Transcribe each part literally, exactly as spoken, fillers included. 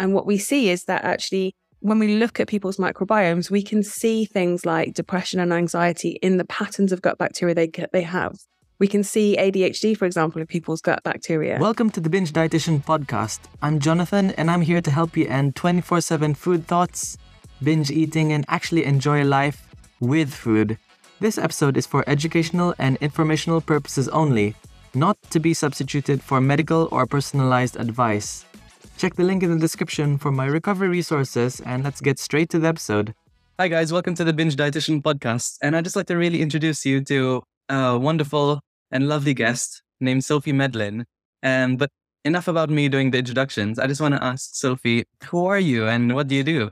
And what we see is that actually, when we look at people's microbiomes, we can see things like depression and anxiety in the patterns of gut bacteria they they have. We can see A D H D, for example, in people's gut bacteria. Welcome to the Binge Dietitian podcast. I'm Jonathan, and I'm here to help you end twenty-four seven food thoughts, binge eating, and actually enjoy life with food. This episode is for educational and informational purposes only, not to be substituted for medical or personalized advice. Check the link in the description for my recovery resources, and let's get straight to the episode. Hi guys, welcome to the Binge Dietitian podcast, and I'd just like to really introduce you to a wonderful and lovely guest named Sophie Medlin. Um, but enough about me doing the introductions. I just want to ask Sophie, who are you and what do you do?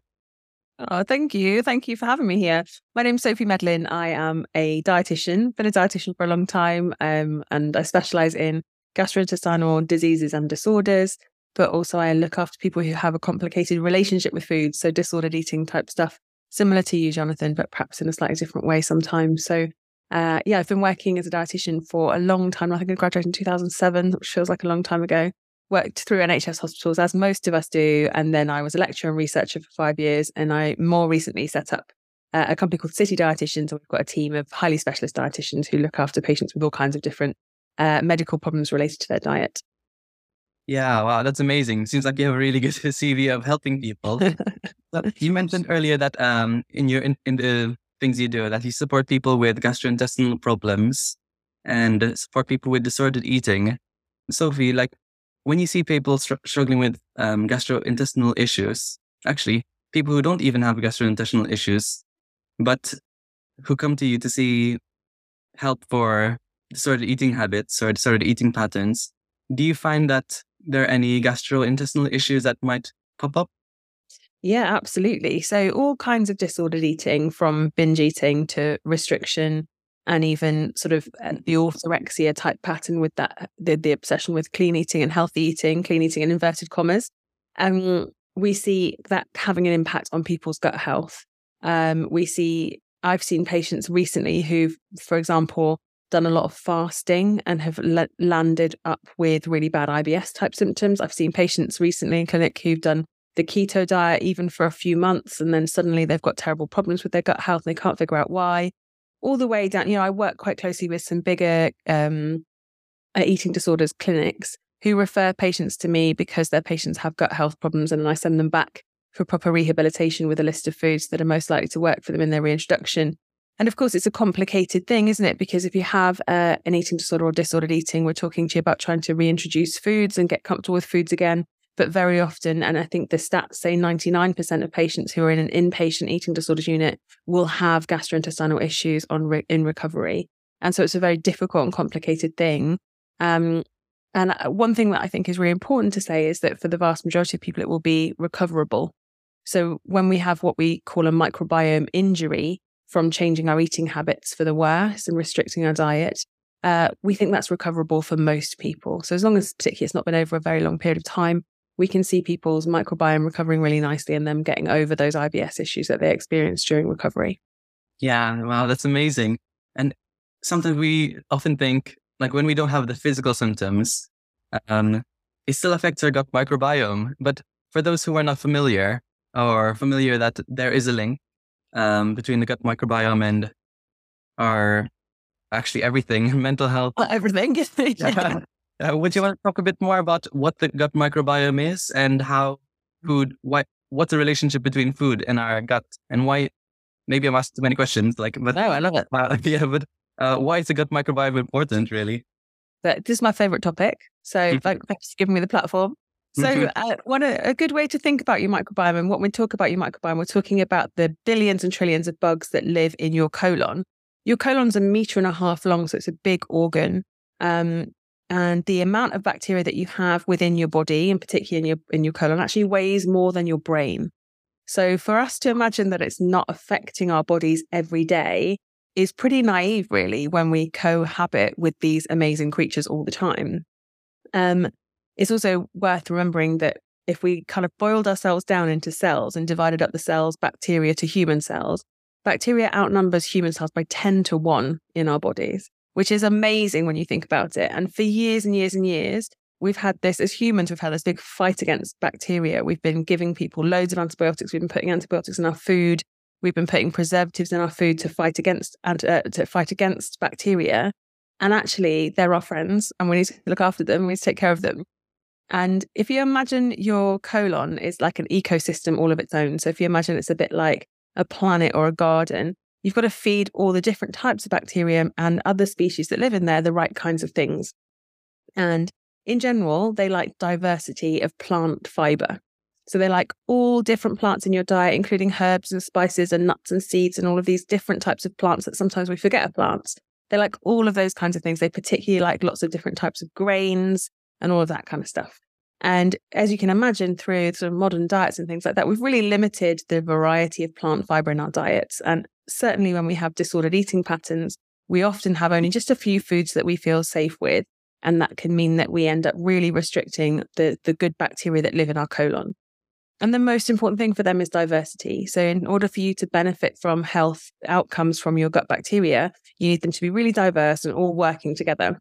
Oh, thank you. Thank you for having me here. My name's Sophie Medlin. I am a dietitian, been a dietitian for a long time, um, and I specialize in gastrointestinal diseases and disorders, but also I look after people who have a complicated relationship with food, so disordered eating type stuff, similar to you, Jonathan, but perhaps in a slightly different way sometimes. So uh, yeah, I've been working as a dietitian for a long time. I think I graduated in two thousand seven, which feels like a long time ago. Worked through N H S hospitals, as most of us do. And then I was a lecturer and researcher for five years. And I more recently set up uh, a company called City Dietitians. And we've got a team of highly specialist dietitians who look after patients with all kinds of different uh, medical problems related to their diet. Yeah, wow, that's amazing. Seems like you have a really good C V of helping people. You mentioned earlier that um, in your in, in the things you do, that you support people with gastrointestinal problems and support people with disordered eating. Sophie, like, when you see people str- struggling with um, gastrointestinal issues, actually, people who don't even have gastrointestinal issues, but who come to you to see help for disordered eating habits or disordered eating patterns, do you find that there are any gastrointestinal issues that might pop up? Yeah, absolutely. So all kinds of disordered eating, from binge eating to restriction, and even sort of the orthorexia type pattern with that, the, the obsession with clean eating and healthy eating, clean eating in inverted commas. Um, we see that having an impact on people's gut health. Um, we see, I've seen patients recently who've, for example, done a lot of fasting and have le- landed up with really bad I B S type symptoms. I've seen patients recently in clinic who've done the keto diet even for a few months, and then suddenly they've got terrible problems with their gut health and they can't figure out why. All the way down, you know, I work quite closely with some bigger um, eating disorders clinics who refer patients to me because their patients have gut health problems, and then I send them back for proper rehabilitation with a list of foods that are most likely to work for them in their reintroduction. And of course, it's a complicated thing, isn't it? Because if you have uh, an eating disorder or disordered eating, we're talking to you about trying to reintroduce foods and get comfortable with foods again. But very often, and I think the stats say ninety-nine percent of patients who are in an inpatient eating disorders unit will have gastrointestinal issues on re- in recovery. And so it's a very difficult and complicated thing. Um, and one thing that I think is really important to say is that for the vast majority of people, it will be recoverable. So when we have what we call a microbiome injury from changing our eating habits for the worse and restricting our diet, uh, we think that's recoverable for most people. So as long as particularly it's not been over a very long period of time, we can see people's microbiome recovering really nicely and them getting over those I B S issues that they experienced during recovery. Yeah, wow, that's amazing. And sometimes we often think, like, when we don't have the physical symptoms, um, it still affects our gut microbiome. But for those who are not familiar or familiar that there is a link um, between the gut microbiome and our, actually everything, mental health. Well, everything. Yeah. Uh, would you want to talk a bit more about what the gut microbiome is and how food, why, what's the relationship between food and our gut, and why, maybe I'm asked too many questions, like, but no, I love it. Uh, yeah, but uh, why is the gut microbiome important, really? But this is my favorite topic. So mm-hmm. thanks for giving me the platform. So mm-hmm. uh, one a good way to think about your microbiome, and when we talk about your microbiome, we're talking about the billions and trillions of bugs that live in your colon. Your colon's a meter and a half long, so it's a big organ. Um, And the amount of bacteria that you have within your body, and particularly in your in your colon, actually weighs more than your brain. So for us to imagine that it's not affecting our bodies every day is pretty naive, really, when we cohabit with these amazing creatures all the time. Um, it's also worth remembering that if we kind of boiled ourselves down into cells and divided up the cells, bacteria to human cells, bacteria outnumbers human cells by ten to one in our bodies, which is amazing when you think about it. And for years and years and years, we've had this, as humans, we've had this big fight against bacteria. We've been giving people loads of antibiotics. We've been putting antibiotics in our food. We've been putting preservatives in our food to fight against and uh, to fight against bacteria. And actually, they're our friends and we need to look after them. We need to take care of them. And if you imagine your colon is like an ecosystem all of its own. So if you imagine it's a bit like a planet or a garden, you've got to feed all the different types of bacteria and other species that live in there the right kinds of things. And in general, they like diversity of plant fiber. So they like all different plants in your diet, including herbs and spices and nuts and seeds and all of these different types of plants that sometimes we forget are plants. They like all of those kinds of things. They particularly like lots of different types of grains and all of that kind of stuff. And as you can imagine, through sort of modern diets and things like that, we've really limited the variety of plant fiber in our diets. And certainly when we have disordered eating patterns, we often have only just a few foods that we feel safe with. And that can mean that we end up really restricting the, the good bacteria that live in our colon. And the most important thing for them is diversity. So in order for you to benefit from health outcomes from your gut bacteria, you need them to be really diverse and all working together.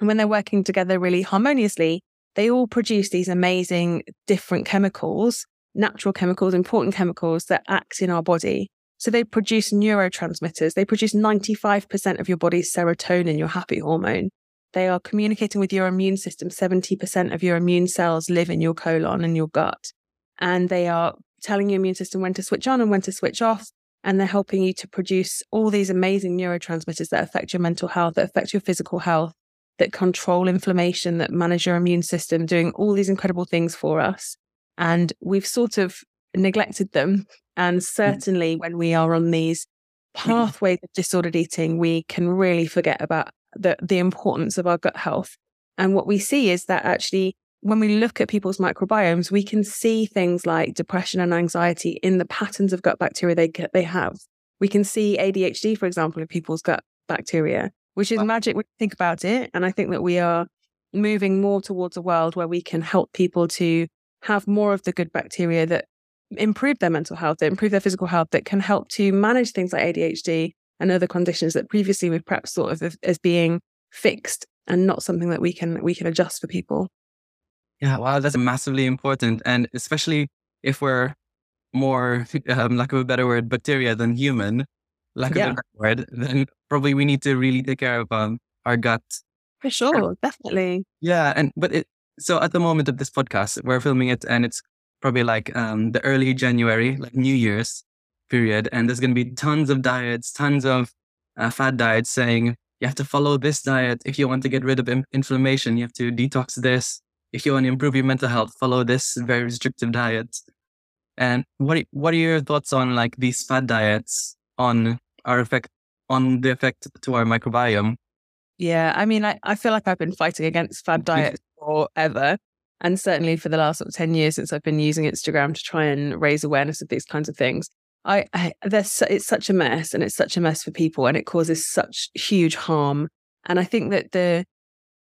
And when they're working together really harmoniously, they all produce these amazing different chemicals, natural chemicals, important chemicals that act in our body. So they produce neurotransmitters. They produce ninety-five percent of your body's serotonin, your happy hormone. They are communicating with your immune system. seventy percent of your immune cells live in your colon and your gut. And they are telling your immune system when to switch on and when to switch off. And they're helping you to produce all these amazing neurotransmitters that affect your mental health, that affect your physical health, that control inflammation, that manage your immune system, doing all these incredible things for us. And we've sort of neglected them. And certainly when we are on these pathways of disordered eating, we can really forget about the, the importance of our gut health. And what we see is that actually, when we look at people's microbiomes, we can see things like depression and anxiety in the patterns of gut bacteria they they have. We can see A D H D, for example, in people's gut bacteria, which is wow. magic when you think about it. And I think that we are moving more towards a world where we can help people to have more of the good bacteria that improve their mental health, that improve their physical health, that can help to manage things like A D H D and other conditions that previously we've perhaps thought of as being fixed and not something that we can we can adjust for people. Yeah, wow, that's massively important. And especially if we're more, um, lack of a better word, bacteria than human, lack yeah. of a better word, then probably we need to really take care of um, our gut. For sure, definitely. Yeah. and but it, So at the moment of this podcast, we're filming it and it's probably like um, the early January, like New Year's period. And there's going to be tons of diets, tons of uh, fad diets saying, you have to follow this diet. If you want to get rid of inflammation, you have to detox this. If you want to improve your mental health, follow this very restrictive diet. And what what are your thoughts on like these fad diets on our effect on the effect to our microbiome? Yeah, I mean, I, I feel like I've been fighting against fad diets forever, and certainly for the last sort of ten years since I've been using Instagram to try and raise awareness of these kinds of things. I, I there's it's such a mess, and it's such a mess for people, and it causes such huge harm. And I think that the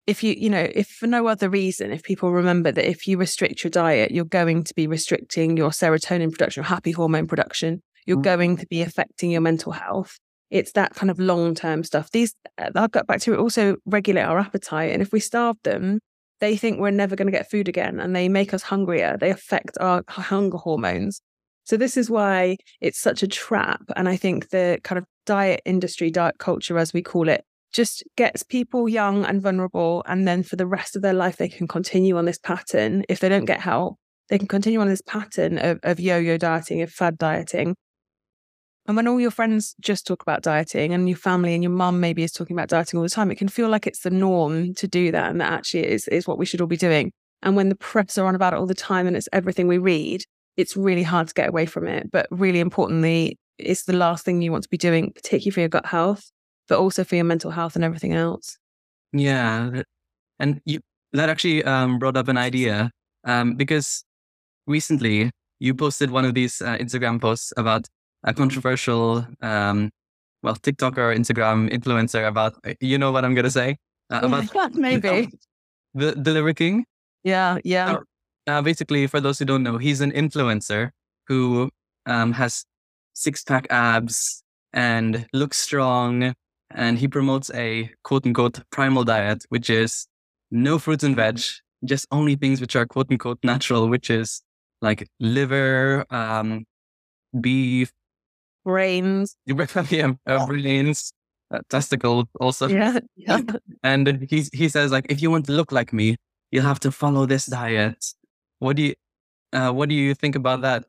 If you, you know, if for no other reason, if people remember that if you restrict your diet, you're going to be restricting your serotonin production, your happy hormone production, you're mm. going to be affecting your mental health. It's that kind of long-term stuff. These, our gut bacteria also regulate our appetite. And if we starve them, they think we're never going to get food again. And they make us hungrier. They affect our hunger hormones. So this is why it's such a trap. And I think the kind of diet industry, diet culture, as we call it, just gets people young and vulnerable. And then for the rest of their life, they can continue on this pattern. If they don't get help, they can continue on this pattern of, of yo-yo dieting, of fad dieting. And when all your friends just talk about dieting and your family and your mum maybe is talking about dieting all the time, it can feel like it's the norm to do that. And that actually is, is what we should all be doing. And when the press are on about it all the time and it's everything we read, it's really hard to get away from it. But really importantly, it's the last thing you want to be doing, particularly for your gut health, but also for your mental health and everything else. Yeah. And you, that actually um, brought up an idea um, because recently you posted one of these uh, Instagram posts about a controversial, um, well, TikTok or Instagram influencer about, you know what I'm going to say? Uh, oh about God, maybe. The, the Liver King? Yeah, yeah. Uh, uh, basically, for those who don't know, he's an influencer who um, has six-pack abs and looks strong. And he promotes a quote unquote primal diet, which is no fruits and veg, just only things which are quote unquote natural, which is like liver, um, beef, brains, yeah, uh, brains, uh, testicles also. Yeah, yeah. And he he says like, if you want to look like me, you'll have to follow this diet. What do you, uh, what do you think about that?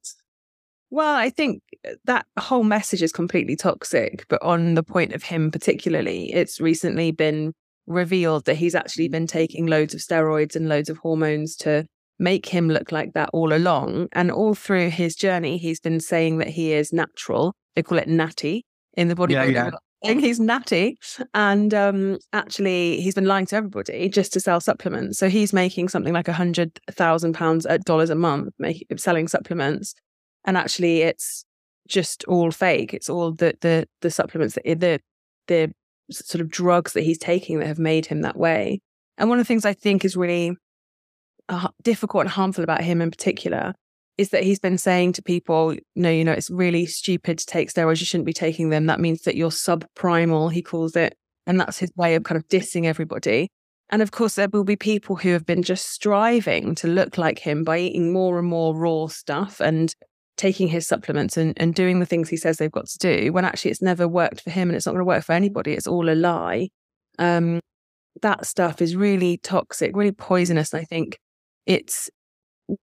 Well, I think that whole message is completely toxic, but on the point of him particularly, it's recently been revealed that he's actually been taking loads of steroids and loads of hormones to make him look like that all along. And all through his journey, he's been saying that he is natural. They call it natty in the bodybuilding. Yeah, yeah. He's natty. And um, actually, he's been lying to everybody just to sell supplements. So he's making something like one hundred thousand pounds at dollars a month make, selling supplements. And actually, it's just all fake. It's all the the the supplements, that the the sort of drugs that he's taking that have made him that way. And one of the things I think is really uh, difficult and harmful about him in particular is that he's been saying to people, no, you know, it's really stupid to take steroids. You shouldn't be taking them. That means that you're subprimal, he calls it. And that's his way of kind of dissing everybody. And of course, there will be people who have been just striving to look like him by eating more and more raw stuff and taking his supplements and, and doing the things he says they've got to do, when actually it's never worked for him and it's not going to work for anybody. It's all a lie. Um, that stuff is really toxic, really poisonous. And I think it's,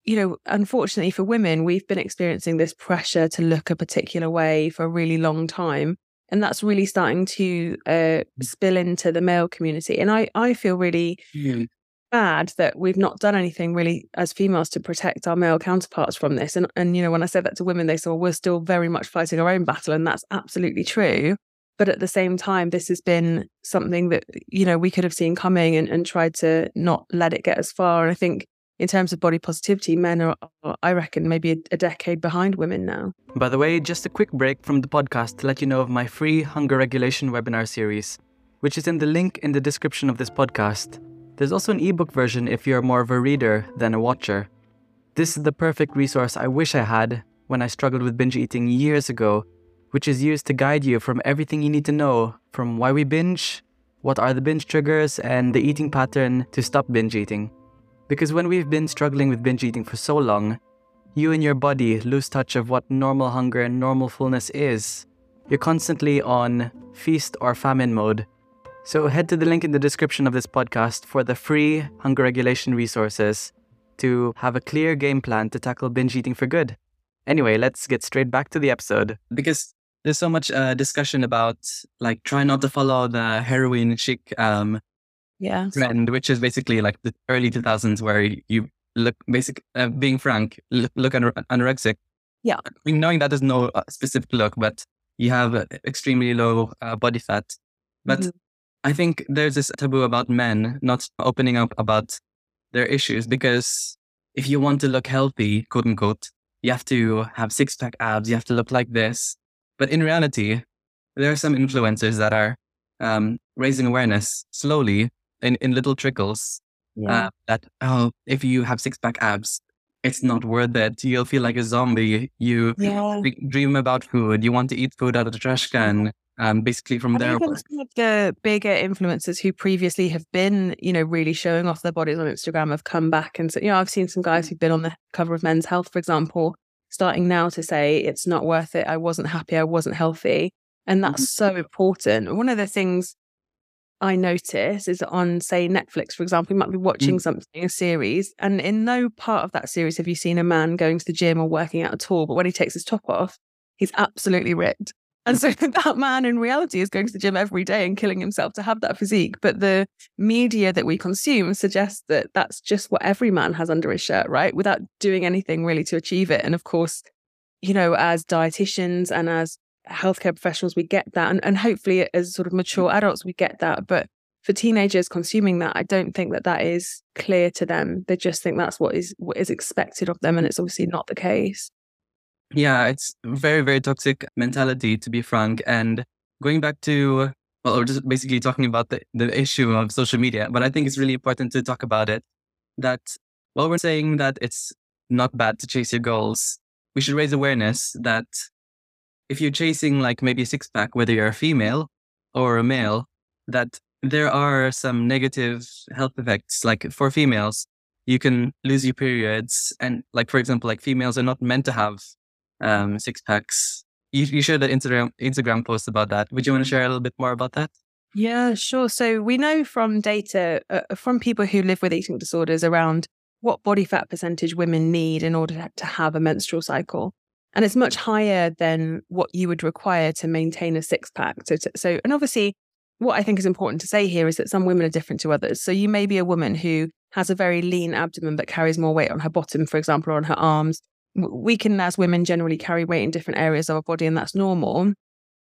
you know, unfortunately for women, we've been experiencing this pressure to look a particular way for a really long time. And that's really starting to uh, spill into the male community. And I, I feel really... Yeah. Bad that we've not done anything really as females to protect our male counterparts from this. And, and you know, when I said that to women, they said, well, we're still very much fighting our own battle. And that's absolutely true. But at the same time, this has been something that, you know, we could have seen coming and, and tried to not let it get as far. And I think in terms of body positivity, men are, I reckon, maybe a, a decade behind women now. By the way, just a quick break from the podcast to let you know of my free hunger regulation webinar series, which is in the link in the description of this podcast. There's also an ebook version if you're more of a reader than a watcher. This is the perfect resource I wish I had when I struggled with binge eating years ago, which is used to guide you from everything you need to know, from why we binge, what are the binge triggers, and the eating pattern to stop binge eating. Because when we've been struggling with binge eating for so long, you and your body lose touch of what normal hunger and normal fullness is. You're constantly on feast or famine mode. So head to the link in the description of this podcast for the free hunger regulation resources to have a clear game plan to tackle binge eating for good. Anyway, let's get straight back to the episode. Because there's so much uh, discussion about, like, try not to follow the heroin chic um, yeah. trend, which is basically like the early two thousands where you look, basic, uh, being frank, look, look anorexic. Yeah. I mean, knowing that there's no specific look, but you have extremely low uh, body fat. But mm-hmm. I think there's this taboo about men not opening up about their issues, because if you want to look healthy, quote unquote, you have to have six pack abs, you have to look like this. But in reality, there are some influencers that are um, raising awareness slowly in, in little trickles yeah. uh, that, oh, if you have six pack abs, it's not worth it. You'll feel like a zombie. You yeah. dream about food. You want to eat food out of the trash can. Um, basically from there, the bigger influencers who previously have been, you know, really showing off their bodies on Instagram have come back and said, so, you know, I've seen some guys who've been on the cover of Men's Health, for example, starting now to say it's not worth it. I wasn't happy. I wasn't healthy. And that's so important. One of the things I notice is that on, say, Netflix, for example, you might be watching mm. something, a series, and in no part of that series have you seen a man going to the gym or working out at all. But when he takes his top off, he's absolutely ripped. And so that man in reality is going to the gym every day and killing himself to have that physique. But the media that we consume suggests that that's just what every man has under his shirt, right? Without doing anything really to achieve it. And of course, you know, as dietitians and as healthcare professionals, we get that. And, and hopefully as sort of mature adults, we get that. But for teenagers consuming that, I don't think that that is clear to them. They just think that's what is what is expected of them. And it's obviously not the case. Yeah, it's very, very toxic mentality, to be frank. And going back to, well, we're just basically talking about the, the issue of social media, but I think it's really important to talk about it, that while we're saying that it's not bad to chase your goals, we should raise awareness that if you're chasing like maybe a six pack, whether you're a female or a male, that there are some negative health effects. Like for females, you can lose your periods. And like, for example, like females are not meant to have um, six packs. You, you shared an Instagram, Instagram post about that. Would you want to share a little bit more about that? Yeah, sure. So we know from data uh, from people who live with eating disorders around what body fat percentage women need in order to have a menstrual cycle. And it's much higher than what you would require to maintain a six pack. So, so, and obviously what I think is important to say here is that some women are different to others. So you may be a woman who has a very lean abdomen, but carries more weight on her bottom, for example, or on her arms. We can, as women, generally carry weight in different areas of our body, and that's normal.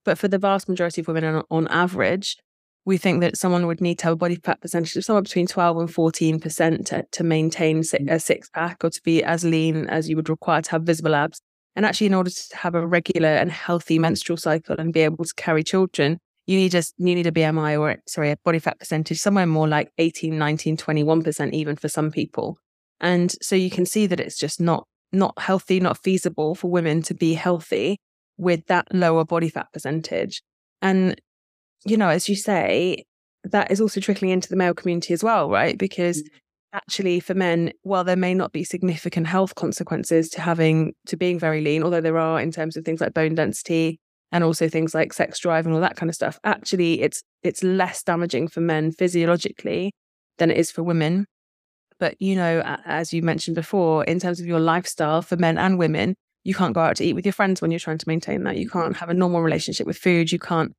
But for the vast majority of women, on, on average, we think that someone would need to have a body fat percentage of somewhere between twelve and fourteen percent to, to maintain a six pack or to be as lean as you would require to have visible abs. And actually, in order to have a regular and healthy menstrual cycle and be able to carry children, you need a, you need a B M I or, sorry, a body fat percentage somewhere more like eighteen, nineteen, twenty-one percent even for some people. And so you can see that it's just not not healthy, not feasible for women to be healthy with that lower body fat percentage. And, you know, as you say, that is also trickling into the male community as well, right? Because actually for men, while there may not be significant health consequences to having, to being very lean, although there are in terms of things like bone density, and also things like sex drive and all that kind of stuff. Actually, it's it's less damaging for men physiologically than it is for women. But, you know, as you mentioned before, in terms of your lifestyle for men and women, you can't go out to eat with your friends when you're trying to maintain that. You can't have a normal relationship with food. You can't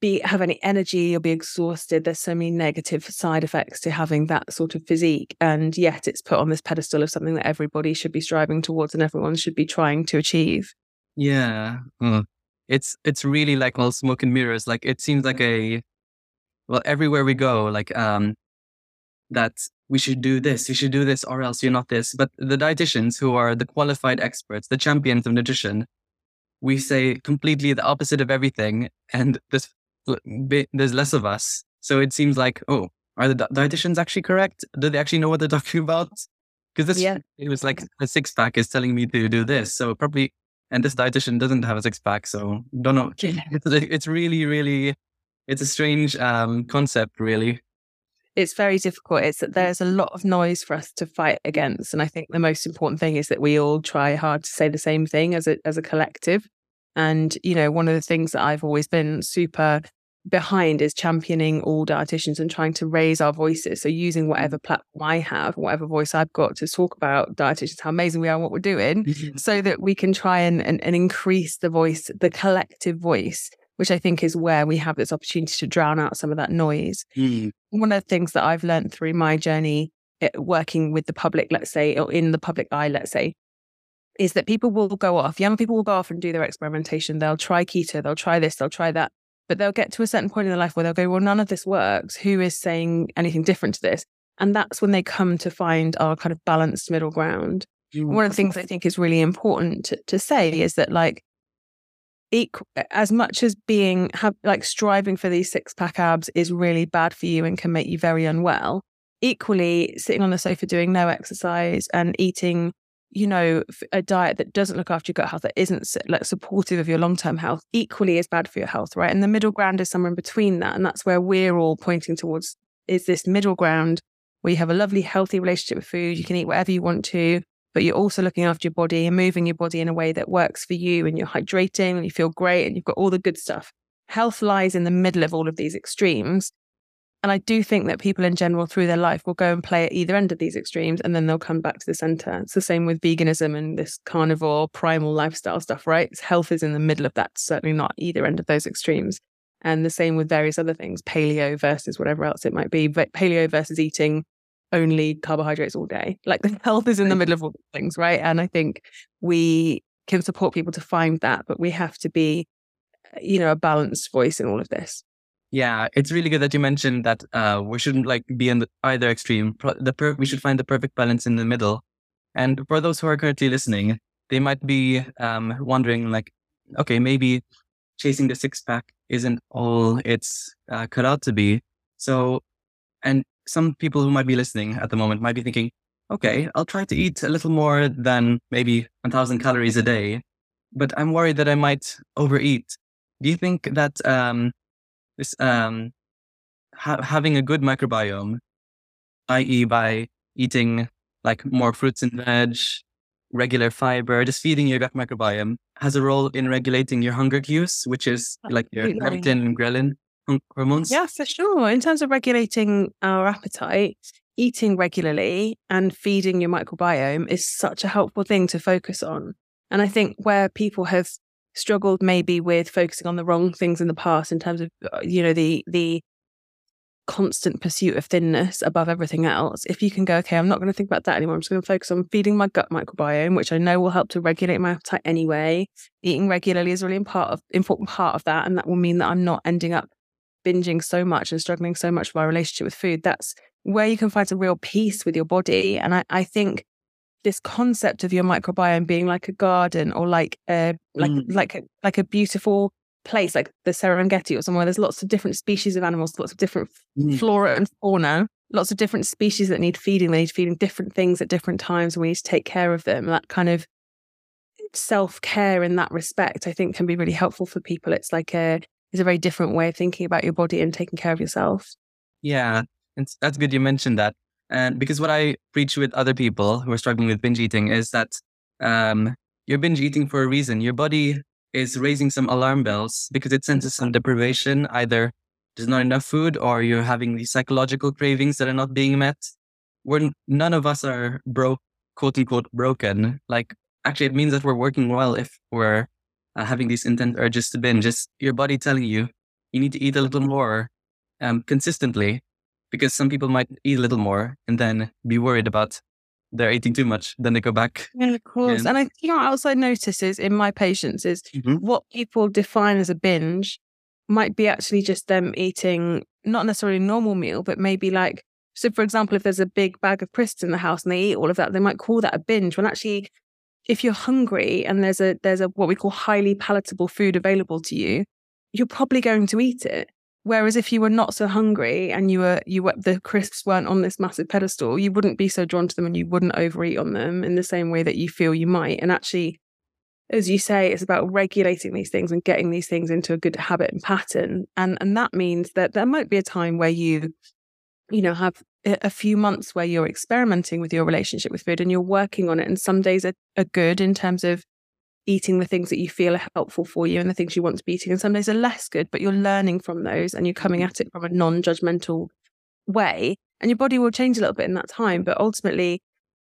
be have any energy. You'll be exhausted. There's so many negative side effects to having that sort of physique. And yet it's put on this pedestal of something that everybody should be striving towards and everyone should be trying to achieve. Yeah. Mm. It's it's really like all smoke and mirrors. Like it seems like a, well, everywhere we go, like um, that we should do this, you should do this, or else you're not this. But the dietitians, who are the qualified experts, the champions of nutrition, we say completely the opposite of everything, and there's there's less of us. So it seems like, oh, are the dietitians actually correct? Do they actually know what they're talking about? Because this, yeah. It was like a six pack is telling me to do this, so probably. And this dietitian doesn't have a six pack, so don't know. It's really, really, it's a strange um, concept, really. It's very difficult. It's that there's a lot of noise for us to fight against. And I think the most important thing is that we all try hard to say the same thing as a, as a collective. And, you know, one of the things that I've always been super behind is championing all dietitians and trying to raise our voices. So using whatever platform I have, whatever voice I've got to talk about dietitians, how amazing we are and what we're doing, so that we can try and, and, and increase the voice, the collective voice, which I think is where we have this opportunity to drown out some of that noise. Mm. One of the things that I've learned through my journey working with the public, let's say, or in the public eye, let's say, is that people will go off, young people will go off and do their experimentation. They'll try keto, they'll try this, they'll try that. But they'll get to a certain point in their life where they'll go, well, none of this works. Who is saying anything different to this? And that's when they come to find our kind of balanced middle ground. You One of the things I think is really important to, to say is that, like, equal, as much as being have, like striving for these six pack abs is really bad for you and can make you very unwell, equally sitting on the sofa doing no exercise and eating, you know, a diet that doesn't look after your gut health, that isn't like supportive of your long-term health, equally is bad for your health, right? And the middle ground is somewhere in between that. And that's where we're all pointing towards, is this middle ground where you have a lovely, healthy relationship with food. You can eat whatever you want to, but you're also looking after your body and moving your body in a way that works for you, and you're hydrating and you feel great and you've got all the good stuff. Health lies in the middle of all of these extremes. And I do think that people in general through their life will go and play at either end of these extremes, and then they'll come back to the center. It's the same with veganism and this carnivore primal lifestyle stuff, right? It's health is in the middle of that, certainly not either end of those extremes. And the same with various other things, paleo versus whatever else it might be, but paleo versus eating only carbohydrates all day. Like, the health is in the middle of all things, right? And I think we can support people to find that, but we have to be, you know, a balanced voice in all of this. Yeah, it's really good that you mentioned that uh, we shouldn't like be in the, either extreme. The per- we should find the perfect balance in the middle. And for those who are currently listening, they might be um, wondering, like, okay, maybe chasing the six pack isn't all it's uh, cut out to be. So, and some people who might be listening at the moment might be thinking, okay, I'll try to eat a little more than maybe a thousand calories a day, but I'm worried that I might overeat. Do you think that um, This um, ha- having a good microbiome, that is by eating like more fruits and veg, regular fiber, just feeding your gut microbiome has a role in regulating your hunger cues, which is like your leptin and ghrelin hormones. Yeah, for sure. In terms of regulating our appetite, eating regularly and feeding your microbiome is such a helpful thing to focus on. And I think where people have struggled maybe with focusing on the wrong things in the past in terms of, you know, the the constant pursuit of thinness above everything else, if you can go, okay, I'm not going to think about that anymore, I'm just going to focus on feeding my gut microbiome, which I know will help to regulate my appetite anyway. Eating regularly is a really part of, important part of that, and that will mean that I'm not ending up binging so much and struggling so much with my relationship with food. That's where you can find a real peace with your body. And I, I think this concept of your microbiome being like a garden, or like a like mm. like a, like a beautiful place, like the Serengeti or somewhere. There's lots of different species of animals, lots of different mm. flora and fauna, lots of different species that need feeding. They need feeding different things at different times, and we need to take care of them. That kind of self-care in that respect, I think, can be really helpful for people. It's like a it's a very different way of thinking about your body and taking care of yourself. Yeah. It's, that's good you mentioned that. And because what I preach with other people who are struggling with binge eating is that um, you're binge eating for a reason. Your body is raising some alarm bells because it senses some deprivation. Either there's not enough food, or you're having these psychological cravings that are not being met. We're, none of us are broke, quote unquote, broken. Like, actually, it means that we're working well if we're uh, having these intense urges to binge. It's your body telling you, you need to eat a little more um, consistently. Because some people might eat a little more and then be worried about they're eating too much. Then they go back. Yeah, of course. And, and I think you know, what else I notice is in my patients is mm-hmm. what people define as a binge might be actually just them eating not necessarily a normal meal, but maybe like, so for example, if there's a big bag of crisps in the house and they eat all of that, they might call that a binge. When actually, if you're hungry and there's a there's a what we call highly palatable food available to you, you're probably going to eat it. Whereas if you were not so hungry and you were, you were, the crisps weren't on this massive pedestal, you wouldn't be so drawn to them and you wouldn't overeat on them in the same way that you feel you might. And actually, as you say, it's about regulating these things and getting these things into a good habit and pattern. And and that means that there might be a time where you, you know, have a few months where you're experimenting with your relationship with food and you're working on it. And some days are, are good in terms of eating the things that you feel are helpful for you and the things you want to be eating. And some days are less good, but you're learning from those and you're coming at it from a non-judgmental way. And your body will change a little bit in that time. But ultimately,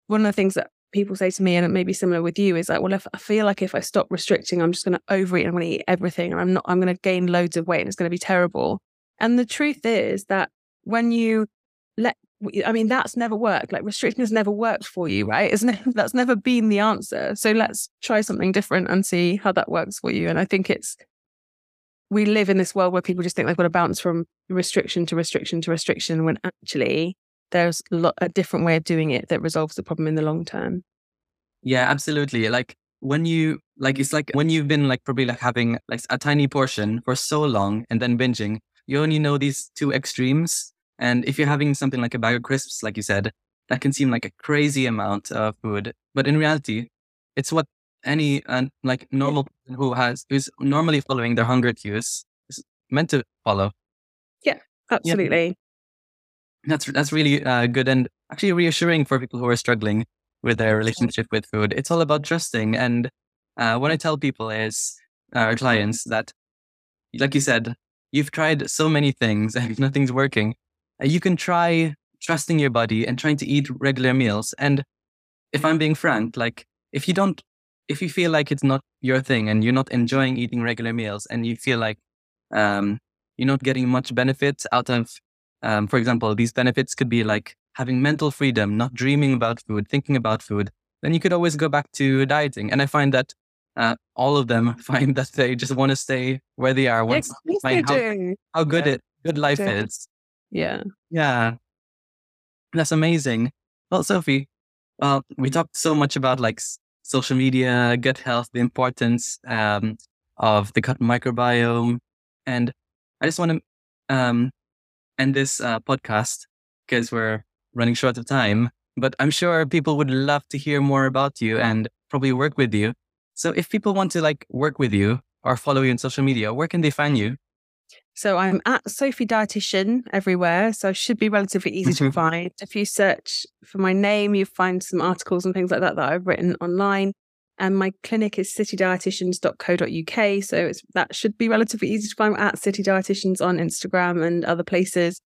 one of the things that people say to me, and it may be similar with you, is like, well, if I feel like if I stop restricting, I'm just going to overeat. I'm going to eat everything. And I'm not, I'm going to gain loads of weight and it's going to be terrible. And the truth is that when you let, I mean, that's never worked. Like, restriction has never worked for you, right? It's ne- that's never been the answer. So let's try something different and see how that works for you. And I think it's, we live in this world where people just think they've got to bounce from restriction to restriction to restriction, when actually there's a, lot, a different way of doing it that resolves the problem in the long term. Yeah, absolutely. Like when you, like, it's like when you've been like probably like having like a tiny portion for so long and then binging, you only know these two extremes. And if you're having something like a bag of crisps, like you said, that can seem like a crazy amount of food. But in reality, it's what any uh, like normal person who has who's normally following their hunger cues is meant to follow. Yeah, absolutely. Yeah. That's that's really uh, good and actually reassuring for people who are struggling with their relationship with food. It's all about trusting. And uh, what I tell people is, uh, our clients, that, like you said, you've tried so many things and nothing's working. You can try trusting your body and trying to eat regular meals. And if I'm being frank, like if you don't, if you feel like it's not your thing and you're not enjoying eating regular meals and you feel like um, you're not getting much benefit out of, um, for example, these benefits could be like having mental freedom, not dreaming about food, thinking about food, then you could always go back to dieting. And I find that uh, all of them find that they just want to stay where they are once they find how, how good it, good life is. Yeah. Yeah. That's amazing. Well, Sophie, well, we talked so much about like social media, gut health, the importance um, of the gut microbiome. And I just want to um, end this uh, podcast because we're running short of time, but I'm sure people would love to hear more about you and probably work with you. So if people want to like work with you or follow you on social media, where can they find you? So I'm at Sophie Dietitian everywhere. So I should be relatively easy to find. If you search for my name, you'll find some articles and things like that that I've written online. And my clinic is city dietitians dot co dot U K. So it's, that should be relatively easy to find. We're at City Dietitians on Instagram and other places.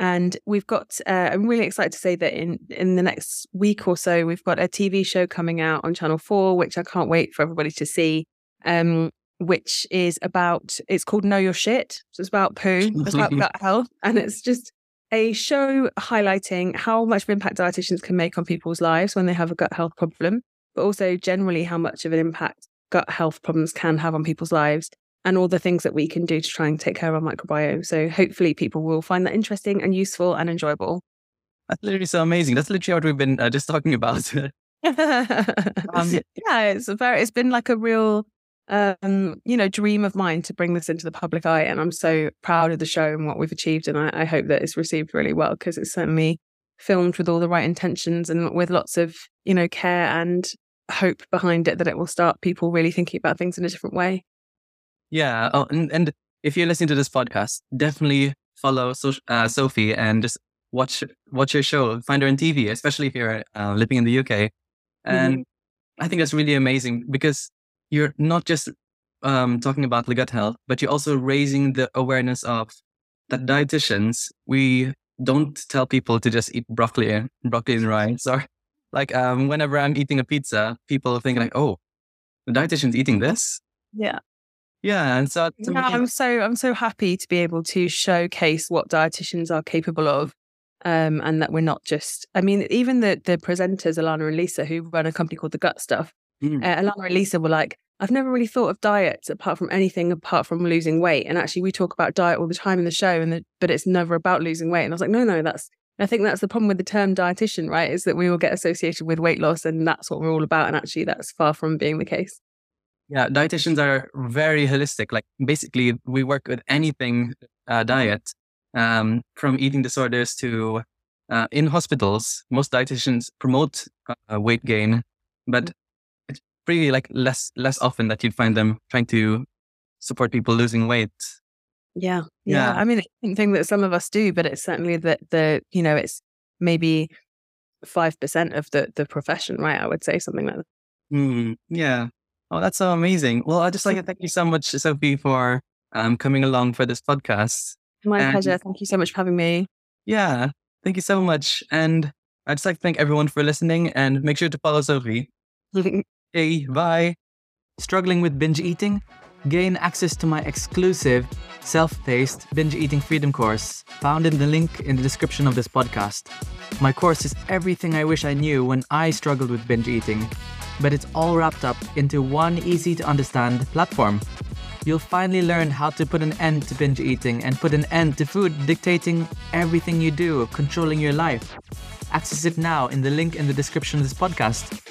And we've got, uh, I'm really excited to say that in, in the next week or so, we've got a T V show coming out on Channel four, which I can't wait for everybody to see, um, which is about, it's called Know Your Shit. So it's about poo, it's about gut health. And it's just a show highlighting how much of an impact dietitians can make on people's lives when they have a gut health problem, but also generally how much of an impact gut health problems can have on people's lives and all the things that we can do to try and take care of our microbiome. So hopefully people will find that interesting and useful and enjoyable. That's literally so amazing. That's literally what we've been uh, just talking about. um, yeah, it's, very, it's been like a real, um, you know, dream of mine to bring this into the public eye. And I'm so proud of the show and what we've achieved. And I, I hope that it's received really well, because it's certainly filmed with all the right intentions and with lots of, you know, care and hope behind it that it will start people really thinking about things in a different way. Yeah. Oh, and, and if you're listening to this podcast, definitely follow so- uh, Sophie and just watch watch her show. Find her on T V, especially if you're uh, living in the U K. And mm-hmm. I think that's really amazing, because you're not just um, talking about the gut health, but you're also raising the awareness of that dietitians, we don't tell people to just eat broccoli, broccoli and rice. Or like um, whenever I'm eating a pizza, people think like, oh, the dietitian's eating this? Yeah. Yeah, and so yeah, me, I'm so I'm so happy to be able to showcase what dietitians are capable of, um, and that we're not just. I mean, even the the presenters Alana and Lisa, who run a company called The Gut Stuff, mm. uh, Alana and Lisa were like, "I've never really thought of diets apart from anything apart from losing weight." And actually, we talk about diet all the time in the show, and the, but it's never about losing weight. And I was like, "No, no, that's." I think that's the problem with the term dietitian, right? Is that we will get associated with weight loss, and that's what we're all about. And actually, that's far from being the case. Yeah, dietitians are very holistic. Like basically, we work with anything uh, diet, um, from eating disorders to uh, in hospitals. Most dietitians promote uh, weight gain, but it's pretty like less less often that you'd find them trying to support people losing weight. Yeah, yeah. yeah. I mean, it's something that some of us do, but it's certainly that the you know it's maybe five percent of the the profession, right? I would say something like that. Mm, yeah. Oh, that's so amazing. Well, I'd just like to thank you so much, Sophie, for um, coming along for this podcast. My and, pleasure. Thank you so much for having me. Yeah. Thank you so much. And I'd just like to thank everyone for listening, and make sure to follow Sophie. Hey, bye. Struggling with binge eating? Gain access to my exclusive self-paced binge eating freedom course found in the link in the description of this podcast. My course is everything I wish I knew when I struggled with binge eating, but it's all wrapped up into one easy-to-understand platform. You'll finally learn how to put an end to binge eating and put an end to food dictating everything you do, controlling your life. Access it now in the link in the description of this podcast.